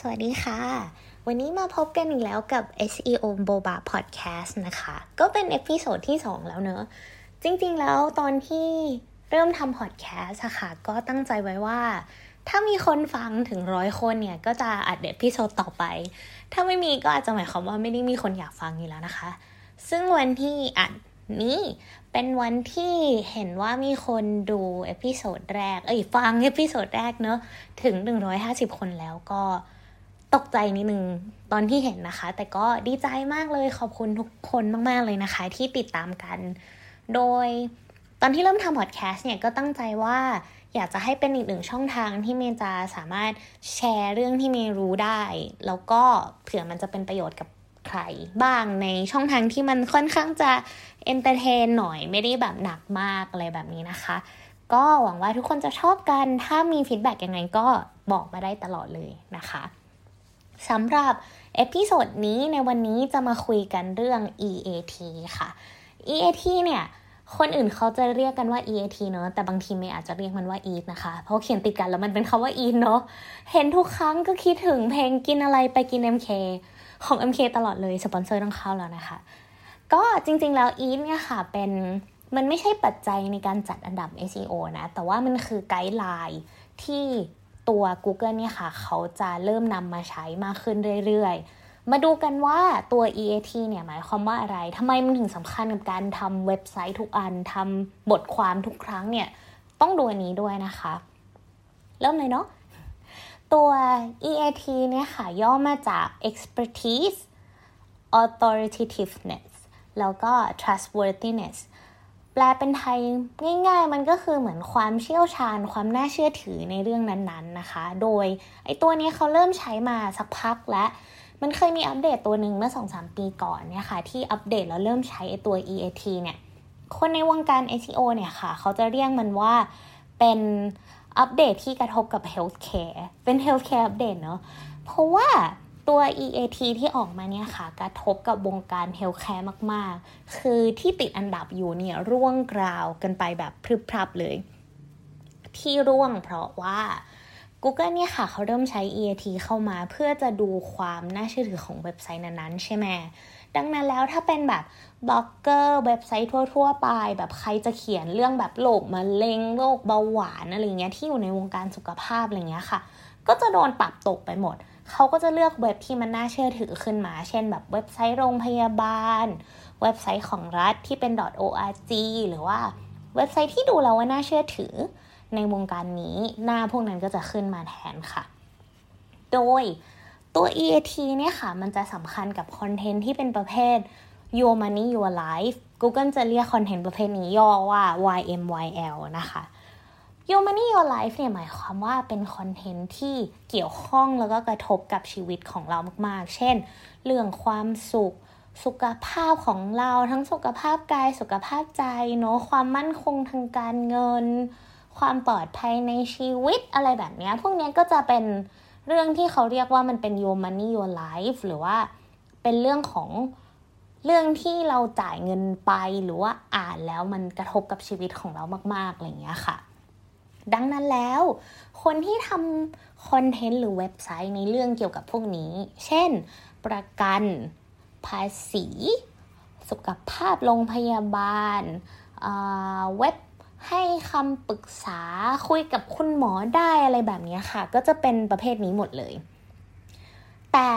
สวัสดีค่ะวันนี้มาพบกันอีกแล้วกับ SEO Boba Podcast นะคะก็เป็นเอพิโซดที่2แล้วเนอะจริงๆแล้วตอนที่เริ่มทำ podcast อะค่ะก็ตั้งใจไว้ว่าถ้ามีคนฟังถึง100คนเนี่ยก็จะอัดเอพิโซดต่อไปถ้าไม่มีก็อาจจะหมายความว่าไม่ได้มีคนอยากฟังอยู่แล้วนะคะซึ่งวันที่อัดนี้เป็นวันที่เห็นว่ามีคนดูเอพิโซดแรกฟังเอพิโซดแรกเนอะถึง150คนแล้วก็ตกใจนิดนึงตอนที่เห็นนะคะแต่ก็ดีใจมากเลยขอบคุณทุกคนมากๆเลยนะคะที่ติดตามกันโดยตอนที่เริ่มทำพอดแคสต์เนี่ยก็ตั้งใจว่าอยากจะให้เป็นอีกหนึ่งช่องทางที่เมย์จะสามารถแชร์เรื่องที่เมย์รู้ได้แล้วก็เผื่อมันจะเป็นประโยชน์กับใครบ้างในช่องทางที่มันค่อนข้างจะเอนเตอร์เทนหน่อยไม่ได้แบบหนักมากอะไรแบบนี้นะคะก็หวังว่าทุกคนจะชอบกันถ้ามีฟีดแบ็กยังไงก็บอกมาได้ตลอดเลยนะคะสำหรับเอพิโซดนี้ในวันนี้จะมาคุยกันเรื่อง E-E-A-T ค่ะ E-E-A-T เนี่ยคนอื่นเขาจะเรียกกันว่า E-E-A-T เนอะแต่บางทีเมย์อาจจะเรียกมันว่า eat นะคะเพราะเขียนติดกันแล้วมันเป็นคำว่า eat เนอะเห็นทุกครั้งก็คิดถึงเพลงกินอะไรไปกิน MK ของ MK ตลอดเลยสปอนเซอร์ต้องเข้าแล้วนะคะก็จริงๆแล้ว eat เนี่ยค่ะเป็นมันไม่ใช่ปัจจัยในการจัดอันดับ SEO นะแต่ว่ามันคือไกด์ไลน์ที่ตัว Google เนี่ยค่ะเขาจะเริ่มนำมาใช้มากขึ้นเรื่อยๆมาดูกันว่าตัว E-E-A-T เนี่ยหมายความว่าอะไรทำไมมันถึงสำคัญกับการทำเว็บไซต์ทุกอันทำบทความทุกครั้งเนี่ยต้องดูอันนี้ด้วยนะคะเริ่มเลยเนาะตัว E-E-A-T เนี่ยค่ะย่อมาจาก Expertise Authoritativeness แล้วก็ Trustworthinessแปลเป็นไทยง่ายๆมันก็คือเหมือนความเชี่ยวชาญความน่าเชื่อถือในเรื่องนั้นๆนะคะโดยไอ้ตัวนี้เขาเริ่มใช้มาสักพักแล้วมันเคยมีอัปเดตตัวหนึ่งเมื่อ 2-3 ปีก่อนเนี่ยค่ะที่อัปเดตแล้วเริ่มใช้ไอ้ตัว E-E-A-T เนี่ยคนในวงการ SEO เนี่ยค่ะเขาจะเรียกมันว่าเป็นอัปเดตที่กระทบกับ Healthcare เป็น Healthcare อัปเดตเนาะเพราะว่าตัว E-E-A-T ที่ออกมาเนี่ยค่ะกระทบกับวงการเฮลท์แคร์มากๆคือที่ติดอันดับอยู่เนี่ยร่วงกราวกันไปแบบพรึบพรับเลยที่ร่วงเพราะว่า Google เนี่ยค่ะเขาเริ่มใช้ E-E-A-T เข้ามาเพื่อจะดูความน่าเชื่อถือของเว็บไซต์นั้นๆใช่ไหมดังนั้นแล้วถ้าเป็นแบบบล็อกเกอร์เว็บไซต์ทั่วๆไปแบบใครจะเขียนเรื่องแบบโรคมะเร็งโรคเบาหวานอะไรเงี้ยที่อยู่ในวงการสุขภาพอะไรเงี้ยค่ะก็จะโดนปรับตกไปหมดเขาก็จะเลือกเว็บที่มันน่าเชื่อถือขึ้นมาเช่นแบบเว็บไซต์โรงพยาบาลเว็บไซต์ของรัฐที่เป็น .org หรือว่าเว็บไซต์ที่ดูแล้วว่าน่าเชื่อถือในวงการนี้หน้าพวกนั้นก็จะขึ้นมาแทนค่ะโดยตัว E-E-A-T เนี่ยค่ะมันจะสำคัญกับคอนเทนต์ที่เป็นประเภท Your Money Your Life Google จะเรียกคอนเทนต์ประเภทนี้ย่อว่า YMYL นะคะYour Money Your Life เนี่ยหมายความว่าเป็นคอนเทนต์ที่เกี่ยวข้องแล้วก็กระทบกับชีวิตของเรามากๆเช่นเรื่องความสุขสุขภาพของเราทั้งสุขภาพกายสุขภาพใจเนาะความมั่นคงทางการเงินความปลอดภัยในชีวิตอะไรแบบนี้พวกนี้ก็จะเป็นเรื่องที่เขาเรียกว่ามันเป็น Your Money Your Life หรือว่าเป็นเรื่องของเรื่องที่เราจ่ายเงินไปหรือว่าอ่านแล้วมันกระทบกับชีวิตของเรามากๆอะไรอย่างเงี้ยค่ะดังนั้นแล้วคนที่ทำคอนเทนต์หรือเว็บไซต์ในเรื่องเกี่ยวกับพวกนี้เช่นประกันภาษีสุขภาพโรงพยาบาลเว็บให้คำปรึกษาคุยกับคุณหมอได้อะไรแบบนี้ค่ะก็จะเป็นประเภทนี้หมดเลยแต่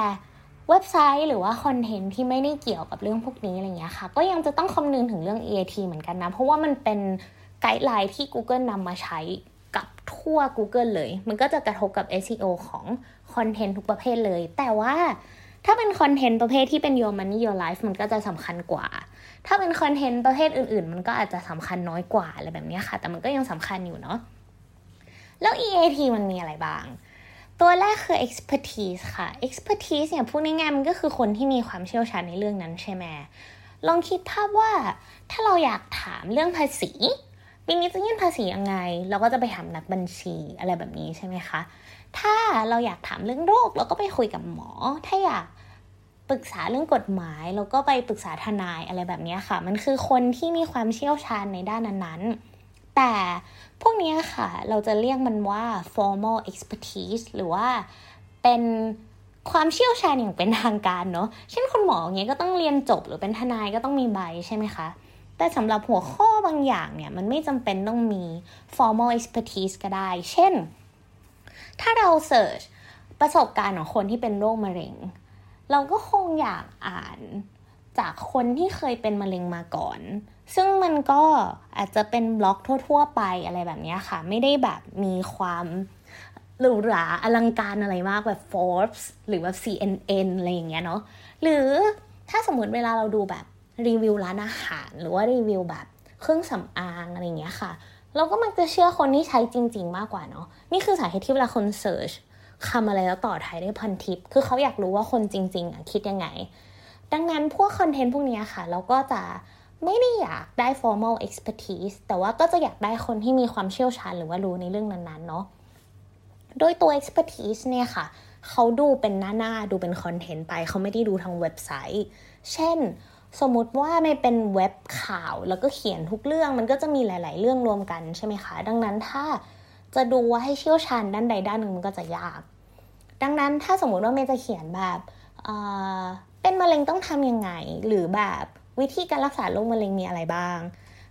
เว็บไซต์หรือว่าคอนเทนต์ที่ไม่ได้เกี่ยวกับเรื่องพวกนี้อะไรเงี้ยค่ะก็ยังจะต้องคำนึงถึงเรื่อง E-E-A-T เหมือนกันนะเพราะว่ามันเป็นไกด์ไลน์ที่ Google นำมาใช้กับทั่ว Google เลยมันก็จะกระทบกับ SEO ของคอนเทนต์ทุกประเภทเลยแต่ว่าถ้าเป็นคอนเทนต์ประเภทที่เป็น Your Money Your Life มันก็จะสำคัญกว่าถ้าเป็นคอนเทนต์ประเภทอื่นๆมันก็อาจจะสำคัญน้อยกว่าอะไรแบบนี้ค่ะแต่มันก็ยังสำคัญอยู่เนาะแล้ว E-E-A-T มันมีอะไรบ้างตัวแรกคือ Expertise ค่ะ Expertise เนี่ยพูดง่ายๆมันก็คือคนที่มีความเชี่ยวชาญในเรื่องนั้นใช่ไหมลองคิดภาพว่าถ้าเราอยากถามเรื่องภาษีปีนี้จะยื่นภาษียังไงเราก็จะไปถามนักบัญชีอะไรแบบนี้ใช่ไหมคะถ้าเราอยากถามเรื่องโรคเราก็ไปคุยกับหมอถ้าอยากปรึกษาเรื่องกฎหมายเราก็ไปปรึกษาทนายอะไรแบบนี้ค่ะมันคือคนที่มีความเชี่ยวชาญในด้านนั้นๆแต่พวกนี้ค่ะเราจะเรียกมันว่า formal expertise หรือว่าเป็น ความเชี่ยวชาญอย่างเป็นทางการเนาะเช่นคุณหมออย่างเงี้ยก็ต้องเรียนจบหรือเป็นทนายก็ต้องมีใบใช่ไหมคะแต่สำหรับหัวข้อบางอย่างเนี่ยมันไม่จำเป็นต้องมี formal expertise ก็ได้เช่นถ้าเราเสิร์ชประสบการณ์ของคนที่เป็นโรคมะเร็งเราก็คงอยากอ่านจากคนที่เคยเป็นมะเร็งมาก่อนซึ่งมันก็อาจจะเป็นบล็อกทั่วๆไปอะไรแบบนี้ค่ะไม่ได้แบบมีความหรูหราอลังการอะไรมากแบบ Forbes หรือแบบ CNN อะไรอย่างเงี้ยเนาะหรือถ้าสมมุติเวลาเราดูแบบรีวิวร้านอาหารหรือว่ารีวิวแบบเครื่องสำอางอะไรอย่างเงี้ยค่ะเราก็มักจะเชื่อคนที่ใช้จริงๆมากกว่าเนาะนี่คือสาเหตุที่เวลาคนเสิร์ชคำอะไรแล้วต่อท้ายด้วยพันทิปคือเขาอยากรู้ว่าคนจริงๆอ่ะคิดยังไงดังนั้นพวกคอนเทนต์พวกนี้ค่ะเราก็จะไม่ได้อยากได้ formal expertise แต่ว่าก็จะอยากได้คนที่มีความเชี่ยวชาญหรือว่ารู้ในเรื่องนั้นๆเนาะโดยตัว expertise เนี่ยค่ะเขาดูเป็นหน้าๆดูเป็นคอนเทนต์ไปเขาไม่ได้ดูทางเว็บไซต์เช่นสมมุติว่าไม่เป็นเว็บข่าวแล้วก็เขียนทุกเรื่องมันก็จะมีหลายๆเรื่องรวมกันใช่ไหมคะดังนั้นถ้าจะดูว่าให้เชี่ยวชาญด้านใดด้านหนึ่งมันก็จะยากดังนั้นถ้าสมมุติว่าเมย์จะเขียนแบบเป็นมะเร็งต้องทำยังไงหรือแบบวิธีการรักษาโรคมะเร็งมีอะไรบ้าง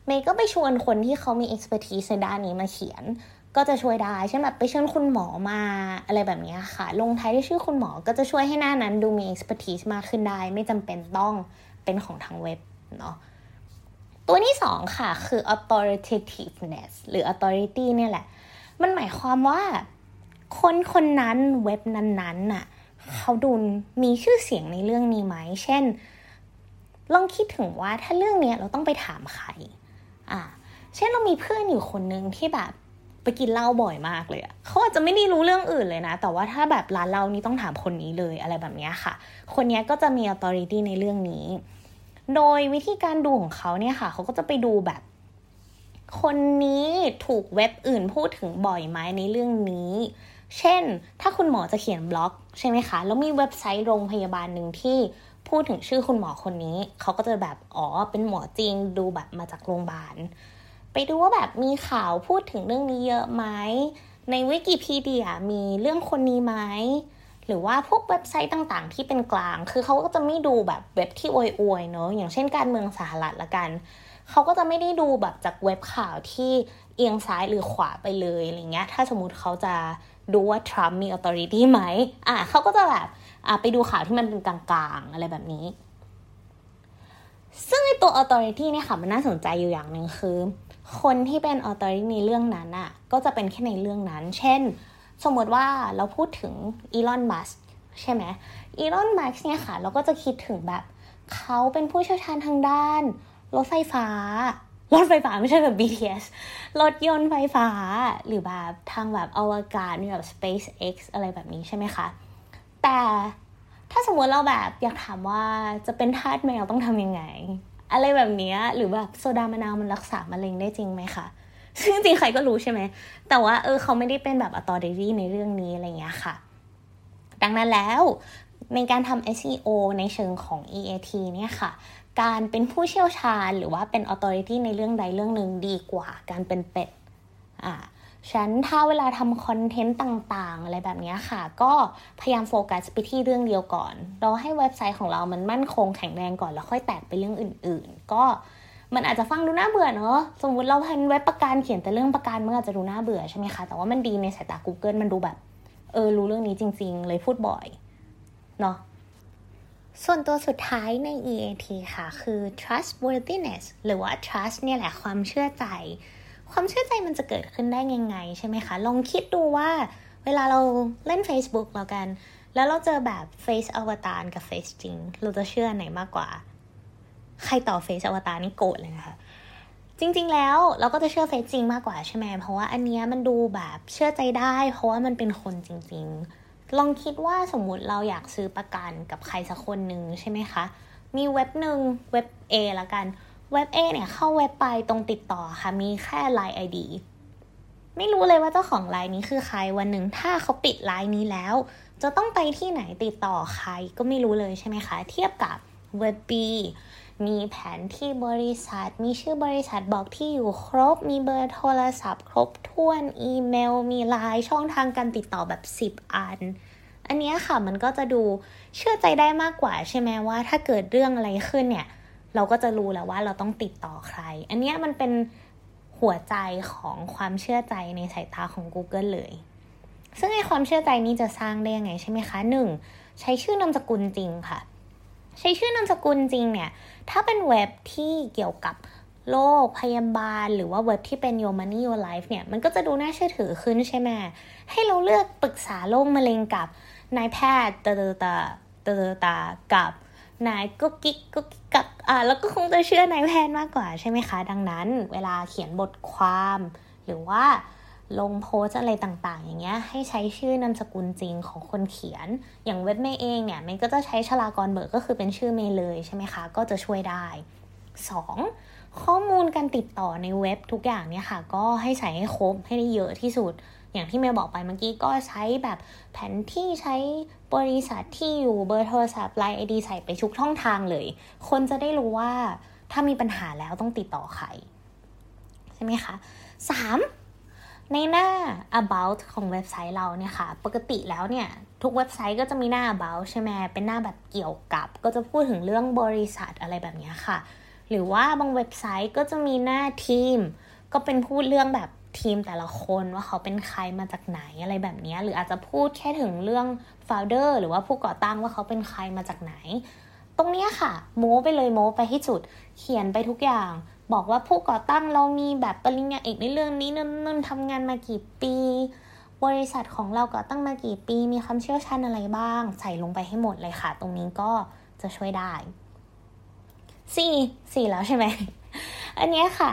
เมย์ก็ไปชวนคนที่เขามี expertise ในด้านนี้มาเขียนก็จะช่วยได้ใช่ไหมแบบไปเชิญคุณหมอมาอะไรแบบนี้ค่ะลงท้ายด้วยชื่อคุณหมอก็จะช่วยให้หน้านั้นดูมี expertise มากขึ้นได้ไม่จำเป็นต้องเป็นของทางเว็บเนาะตัวที่สองค่ะคือ Authoritativeness หรือ Authority เนี่ยแหละมันหมายความว่าคนคนนั้นเว็บนั้นๆน่ะเขาดูมีชื่อเสียงในเรื่องนี้ไหมเช่นลองคิดถึงว่าถ้าเรื่องเนี้ยเราต้องไปถามใครเช่นเรามีเพื่อนอยู่คนนึงที่แบบไปกินเหล้าบ่อยมากเลยเขาอาจจะไม่ได้รู้เรื่องอื่นเลยนะแต่ว่าถ้าแบบร้านเรานี่ต้องถามคนนี้เลยอะไรแบบนี้ค่ะคนนี้ก็จะมี authority ในเรื่องนี้โดยวิธีการดูของเขาเนี่ยค่ะเขาก็จะไปดูแบบคนนี้ถูกเว็บอื่นพูดถึงบ่อยไหมในเรื่องนี้เช่นถ้าคุณหมอจะเขียนบล็อกใช่ไหมคะแล้วมีเว็บไซต์โรงพยาบาลหนึ่งที่พูดถึงชื่อคุณหมอคนนี้เขาก็จะแบบเป็นหมอจริงดูแบบมาจากโรงพยาบาลไปดูว่าแบบมีข่าวพูดถึงเรื่องนี้เยอะไหมในวิกิพีเดียมีเรื่องคนนี้ไหมหรือว่าพวกเว็บไซต์ต่างๆที่เป็นกลางคือเขาก็จะไม่ดูแบบเว็บที่อวยๆเนาะอย่างเช่นการเมืองสหรัฐละกันเขาก็จะไม่ได้ดูแบบจากเว็บข่าวที่เอียงซ้ายหรือขวาไปเลยอะไรเงี้ยถ้าสมมุติเขาจะดูว่าทรัมป์มี authority ไหมเขาก็จะแบบไปดูข่าวที่มันเป็นกลางๆอะไรแบบนี้ซึ่งในตัว authority เนี่ยค่ะมันน่าสนใจอยู่อย่างหนึ่งคือคนที่เป็น authority ในเรื่องนั้นอ่ะก็จะเป็นแค่ในเรื่องนั้นเช่นสมมติว่าเราพูดถึงอีลอน มัสก์ใช่ไหมอีลอน มัสก์เนี่ยค่ะเราก็จะคิดถึงแบบเขาเป็นผู้เชี่ยวชาญทางด้านรถไฟฟ้าไม่ใช่แบบ BTS รถยนต์ไฟฟ้าหรือแบบทางแบบอวกาศแบบ SpaceX อะไรแบบนี้ใช่ไหมคะแต่ถ้าสมมติเราแบบอยากถามว่าจะเป็นทาสแมวต้องทำยังไงอะไรแบบนี้หรือแบบโซดามะนาวมันรักษามะเร็งได้จริงไหมคะซึ่งจริงใครก็รู้ใช่ไหมแต่ว่าเขาไม่ได้เป็นแบบ authority ในเรื่องนี้อะไรอย่างเงี้ยค่ะดังนั้นแล้วในการทำ SEO ในเชิงของ E-E-A-T เนี่ยค่ะการเป็นผู้เชี่ยวชาญหรือว่าเป็น authority ในเรื่องใดเรื่องหนึ่งดีกว่าการเป็นเป็ดฉันถ้าเวลาทำคอนเทนต์ต่างๆอะไรแบบนี้ค่ะก็พยายามโฟกัสไปที่เรื่องเดียวก่อนเราให้เว็บไซต์ของเรามันมั่นคงแข็งแรงก่อนแล้วค่อยแตกไปเรื่องอื่นๆก็มันอาจจะฟังดูน่าเบื่อเนอะสมมุติเราทำเว็บประกันเขียนแต่เรื่องประกันมันอาจจะดูน่าเบื่อใช่ไหมคะแต่ว่ามันดีในสายตา Google มันดูแบบรู้เรื่องนี้จริงๆเลยพูดบ่อยเนาะส่วนตัวสุดท้ายใน E-E-A-T ค่ะคือ Trustworthiness หรือว่า Trust เนี่ยแหละความเชื่อใจมันจะเกิดขึ้นได้ยังไงใช่ไหมคะลองคิดดูว่าเวลาเราเล่น Facebook แล้วกันแล้วเราเจอแบบ Face อวตารกับ Face จริงเราจะเชื่อไหนมากกว่าใครต่อ Face อวตารนี่โกรธเลยนะคะจริงๆแล้วเราก็จะเชื่อ Face จริงมากกว่าใช่ไหมเพราะว่าอันเนี้ยมันดูแบบเชื่อใจได้เพราะว่ามันเป็นคนจริงๆลองคิดว่าสมมุติเราอยากซื้อประกันกับใครสักคนหนึ่งใช่ไหมคะมีเว็บหนึ่งเว็บ A ละกันเว็บ A เนี่ยเข้าเว็บไปตรงติดต่อค่ะมีแค่ LINE ID ไม่รู้เลยว่าเจ้าของ LINE นี้คือใครวันหนึ่งถ้าเขาปิด LINE นี้แล้วจะต้องไปที่ไหนติดต่อใครก็ไม่รู้เลยใช่ไหมคะเทียบกับเว็บ B มีแผนที่บริษัทมีชื่อบริษัทบอกที่อยู่ครบมีเบอร์โทรศัพท์ครบถ้วนอีเมลมีไลน์ช่องทางการติดต่อแบบ10 อัน อันนี้ค่ะมันก็จะดูเชื่อใจได้มากกว่าใช่ไหมว่าถ้าเกิดเรื่องอะไรขึ้นเนี่ยเราก็จะรู้แล้วว่าเราต้องติดต่อใครอันนี้มันเป็นหัวใจของความเชื่อใจในสายตาของ Google เลยซึ่งไอ้ความเชื่อใจนี้จะสร้างได้ยังไงใช่ไหมคะ 1. ใช้ชื่อนามสกุลจริงค่ะใช้ชื่อนามสกุลจริงเนี่ยถ้าเป็นเว็บที่เกี่ยวกับโรคพยาบาลหรือว่าเว็บที่เป็น Your Money Your Life เนี่ยมันก็จะดูน่าเชื่อถือขึ้นใช่ไหมให้เราเลือกปรึกษาโรคมะเร็งกับนายแพทย์ตากับนายกุ๊กกิ๊กกุ๊กกับแล้วก็คงจะเชื่อนายแพทย์มากกว่าใช่ไหมคะดังนั้นเวลาเขียนบทความหรือว่าลงโพสอะไรต่างๆอย่างเงี้ยให้ใช้ชื่อนามสกุลจริงของคนเขียนอย่างเว็บเมย์เองเนี่ยมันก็จะใช้ชลากรเบิกก็คือเป็นชื่อเมย์เลยใช่ไหมคะก็จะช่วยได้ 2. ข้อมูลการติดต่อในเว็บทุกอย่างเนี่ยค่ะก็ให้ใส่ให้ครบให้ได้เยอะที่สุดอย่างที่เมย์บอกไปเมื่อกี้ก็ใช้แบบแผนที่ใช้บริษัทที่อยู่เบอร์โทรศัพท์ไลน์ ID ใส่ไปทุกช่องทางเลยคนจะได้รู้ว่าถ้ามีปัญหาแล้วต้องติดต่อใครใช่ไหมคะ 3.ในหน้า about ของเว็บไซต์เราเนี่ยค่ะปกติแล้วเนี่ยทุกเว็บไซต์ก็จะมีหน้า about ใช่ไหมเป็นหน้าแบบเกี่ยวกับก็จะพูดถึงเรื่องบริษัทอะไรแบบนี้ค่ะหรือว่าบางเว็บไซต์ก็จะมีหน้าทีมก็เป็นพูดเรื่องแบบทีมแต่ละคนว่าเขาเป็นใครมาจากไหนอะไรแบบนี้หรืออาจจะพูดแค่ถึงเรื่อง founder หรือว่าผู้ก่อตั้งว่าเขาเป็นใครมาจากไหนตรงนี้ค่ะโม้ไปเลยโม้ไปให้สุดเขียนไปทุกอย่างบอกว่าผู้ก่อตั้งเรามีแบบปริญญาเอกในเรื่องนี้นั่นทำงานมากี่ปีบริษัทของเราก่อตั้งมากี่ปีมีความเชี่ยวชาญอะไรบ้างใส่ลงไปให้หมดเลยค่ะตรงนี้ก็จะช่วยได้สี่แล้วใช่ไหม อันนี้ค่ะ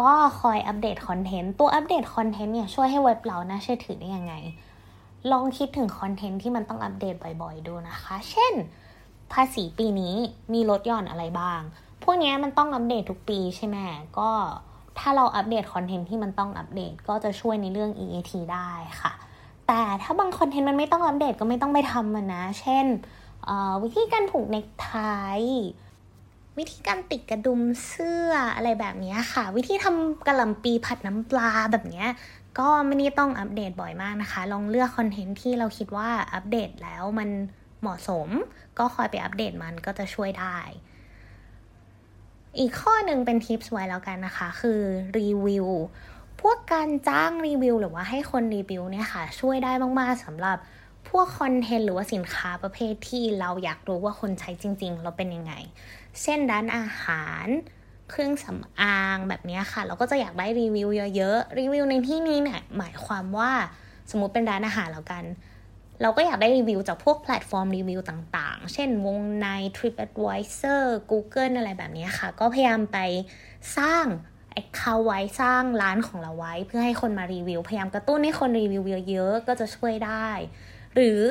ก็คอยอัปเดตคอนเทนต์ตัวอัปเดตคอนเทนต์เนี่ยช่วยให้เว็บเราน่าเชื่อถือได้ยังไงลองคิดถึงคอนเทนต์ที่มันต้องอัปเดตบ่อยๆดูนะคะเช่นภาษีปีนี้มีลดหย่อนอะไรบ้างพวกนี้มันต้องอัปเดตทุกปีใช่ไหมก็ถ้าเราอัปเดตคอนเทนต์ที่มันต้องอัปเดตก็จะช่วยในเรื่อง E-E-A-T ได้ค่ะแต่ถ้าบางคอนเทนต์มันไม่ต้องอัปเดตก็ไม่ต้องไปทำมันนะเช่นวิธีการผูกเนคไทวิธีการติดกระดุมเสื้ออะไรแบบนี้ค่ะวิธีทำกะหล่ำปีผัดน้ำปลาแบบนี้ก็ไม่ได้ต้องอัปเดตบ่อยมากนะคะลองเลือกคอนเทนต์ที่เราคิดว่าอัปเดตแล้วมันเหมาะสมก็คอยไปอัปเดตมันก็จะช่วยได้อีกข้อหนึ่งเป็นทิปส์ไว้แล้วกันนะคะคือรีวิวพวกการจ้างรีวิวหรือว่าให้คนรีวิวเนี่ยค่ะช่วยได้มากๆสำหรับพวกคอนเทนต์หรือว่าสินค้าประเภทที่เราอยากรู้ว่าคนใช้จริงๆเราเป็นยังไงเช่นร้านอาหารเครื่องสำอางแบบนี้ค่ะเราก็จะอยากได้รีวิวเยอะๆรีวิวในที่นี้เนี่ยหมายความว่าสมมุติเป็นร้านอาหารแล้วกันเราก็อยากได้รีวิวจากพวกแพลตฟอร์มรีวิวต่างๆเช่นวงใน Trip Advisor Google อะไรแบบนี้ค่ะก็พยายามไปสร้าง account ไว้สร้างร้านของเราไว้เพื่อให้คนมารีวิวพยายามกระตุ้นให้คนรีวิวเยอะๆก็จะช่วยได้หรือ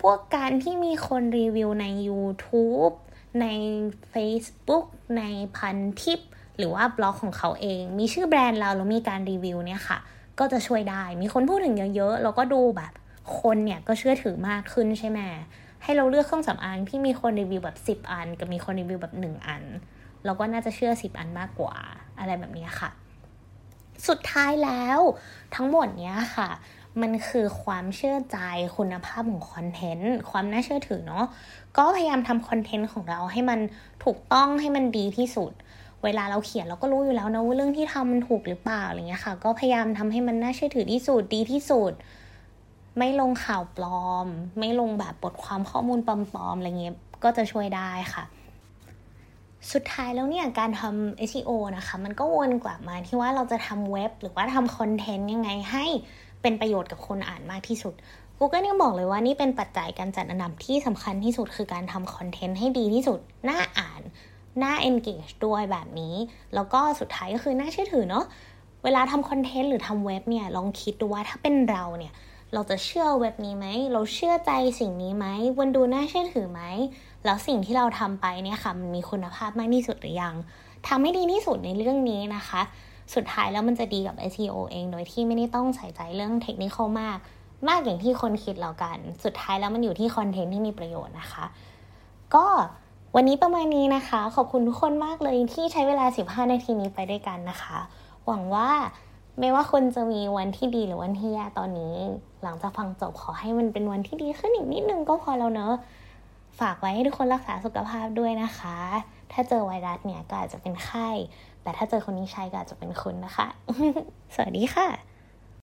พวกการที่มีคนรีวิวใน YouTube ใน Facebook ในพันทิปหรือว่าบล็อกของเขาเองมีชื่อแบรนด์เราแล้วมีการรีวิวเนี่ยค่ะก็จะช่วยได้มีคนพูดถึงเยอะๆเราก็ดูแบบคนเนี่ยก็เชื่อถือมากขึ้นใช่ไหมให้เราเลือกเครื่องสำอางที่มีคนรีวิวแบบ10อันกับมีคนรีวิวแบบ1อันเราก็น่าจะเชื่อ10อันมากกว่าอะไรแบบนี้ค่ะสุดท้ายแล้วทั้งหมดเนี้ยค่ะมันคือความเชื่อใจคุณภาพของคอนเทนต์ความน่าเชื่อถือเนาะก็พยายามทำคอนเทนต์ของเราให้มันถูกต้องให้มันดีที่สุดเวลาเราเขียนเราก็รู้อยู่แล้วนะว่าเรื่องที่ทำมันถูกหรือเปล่าอะไรเงี้ยค่ะก็พยายามทำให้มันน่าเชื่อถือที่สุดดีที่สุดไม่ลงข่าวปลอมไม่ลงแบบบทความข้อมูลปลอมๆอะไรเงี้ยก็จะช่วยได้ค่ะสุดท้ายแล้วเนี่ยการทำ SEO นะคะมันก็วนกลับมาที่ว่าเราจะทำเว็บหรือว่าทำคอนเทนต์ยังไงให้เป็นประโยชน์กับคนอ่านมากที่สุด Google เนี่ยบอกเลยว่านี่เป็นปัจจัยการจัดอันดับที่สำคัญที่สุดคือการทำคอนเทนต์ให้ดีที่สุดน่าอ่านน่า engage ด้วยแบบนี้แล้วก็สุดท้ายก็คือน่าเชื่อถือเนาะเวลาทำคอนเทนต์หรือทำเว็บเนี่ยลองคิดดูว่าถ้าเป็นเราเนี่ยเราจะเชื่อเว็บนี้ไหมเราเชื่อใจสิ่งนี้ไหมมันดูน่าเชื่อถือไหมแล้วสิ่งที่เราทำไปเนี่ยค่ะมันมีคุณภาพมากที่สุดหรือยังทำให้ดีที่สุดในเรื่องนี้นะคะสุดท้ายแล้วมันจะดีกับ SEO เองโดยที่ไม่ได้ต้องใส่ใจเรื่องเทคนิคมากอย่างที่คนคิดแล้วกันสุดท้ายแล้วมันอยู่ที่คอนเทนต์ที่มีประโยชน์นะคะก็วันนี้ประมาณนี้นะคะขอบคุณทุกคนมากเลยที่ใช้เวลา15 นาทีนี้ไปด้วยกันนะคะหวังว่า ไม่ว่าคนจะมีวันที่ดีหรือวันที่แย่ตอนนี้หลังจากฟังจบขอให้มันเป็นวันที่ดีขึ้นอีกนิดนึงก็พอแล้วเนอะฝากไว้ให้ทุกคนรักษาสุขภาพด้วยนะคะถ้าเจอไวรัสเนี่ยก็อาจจะเป็นไข้แต่ถ้าเจอคนที่ใช้ก็อาจจะเป็นคุณนะคะสวัสดีค่ะ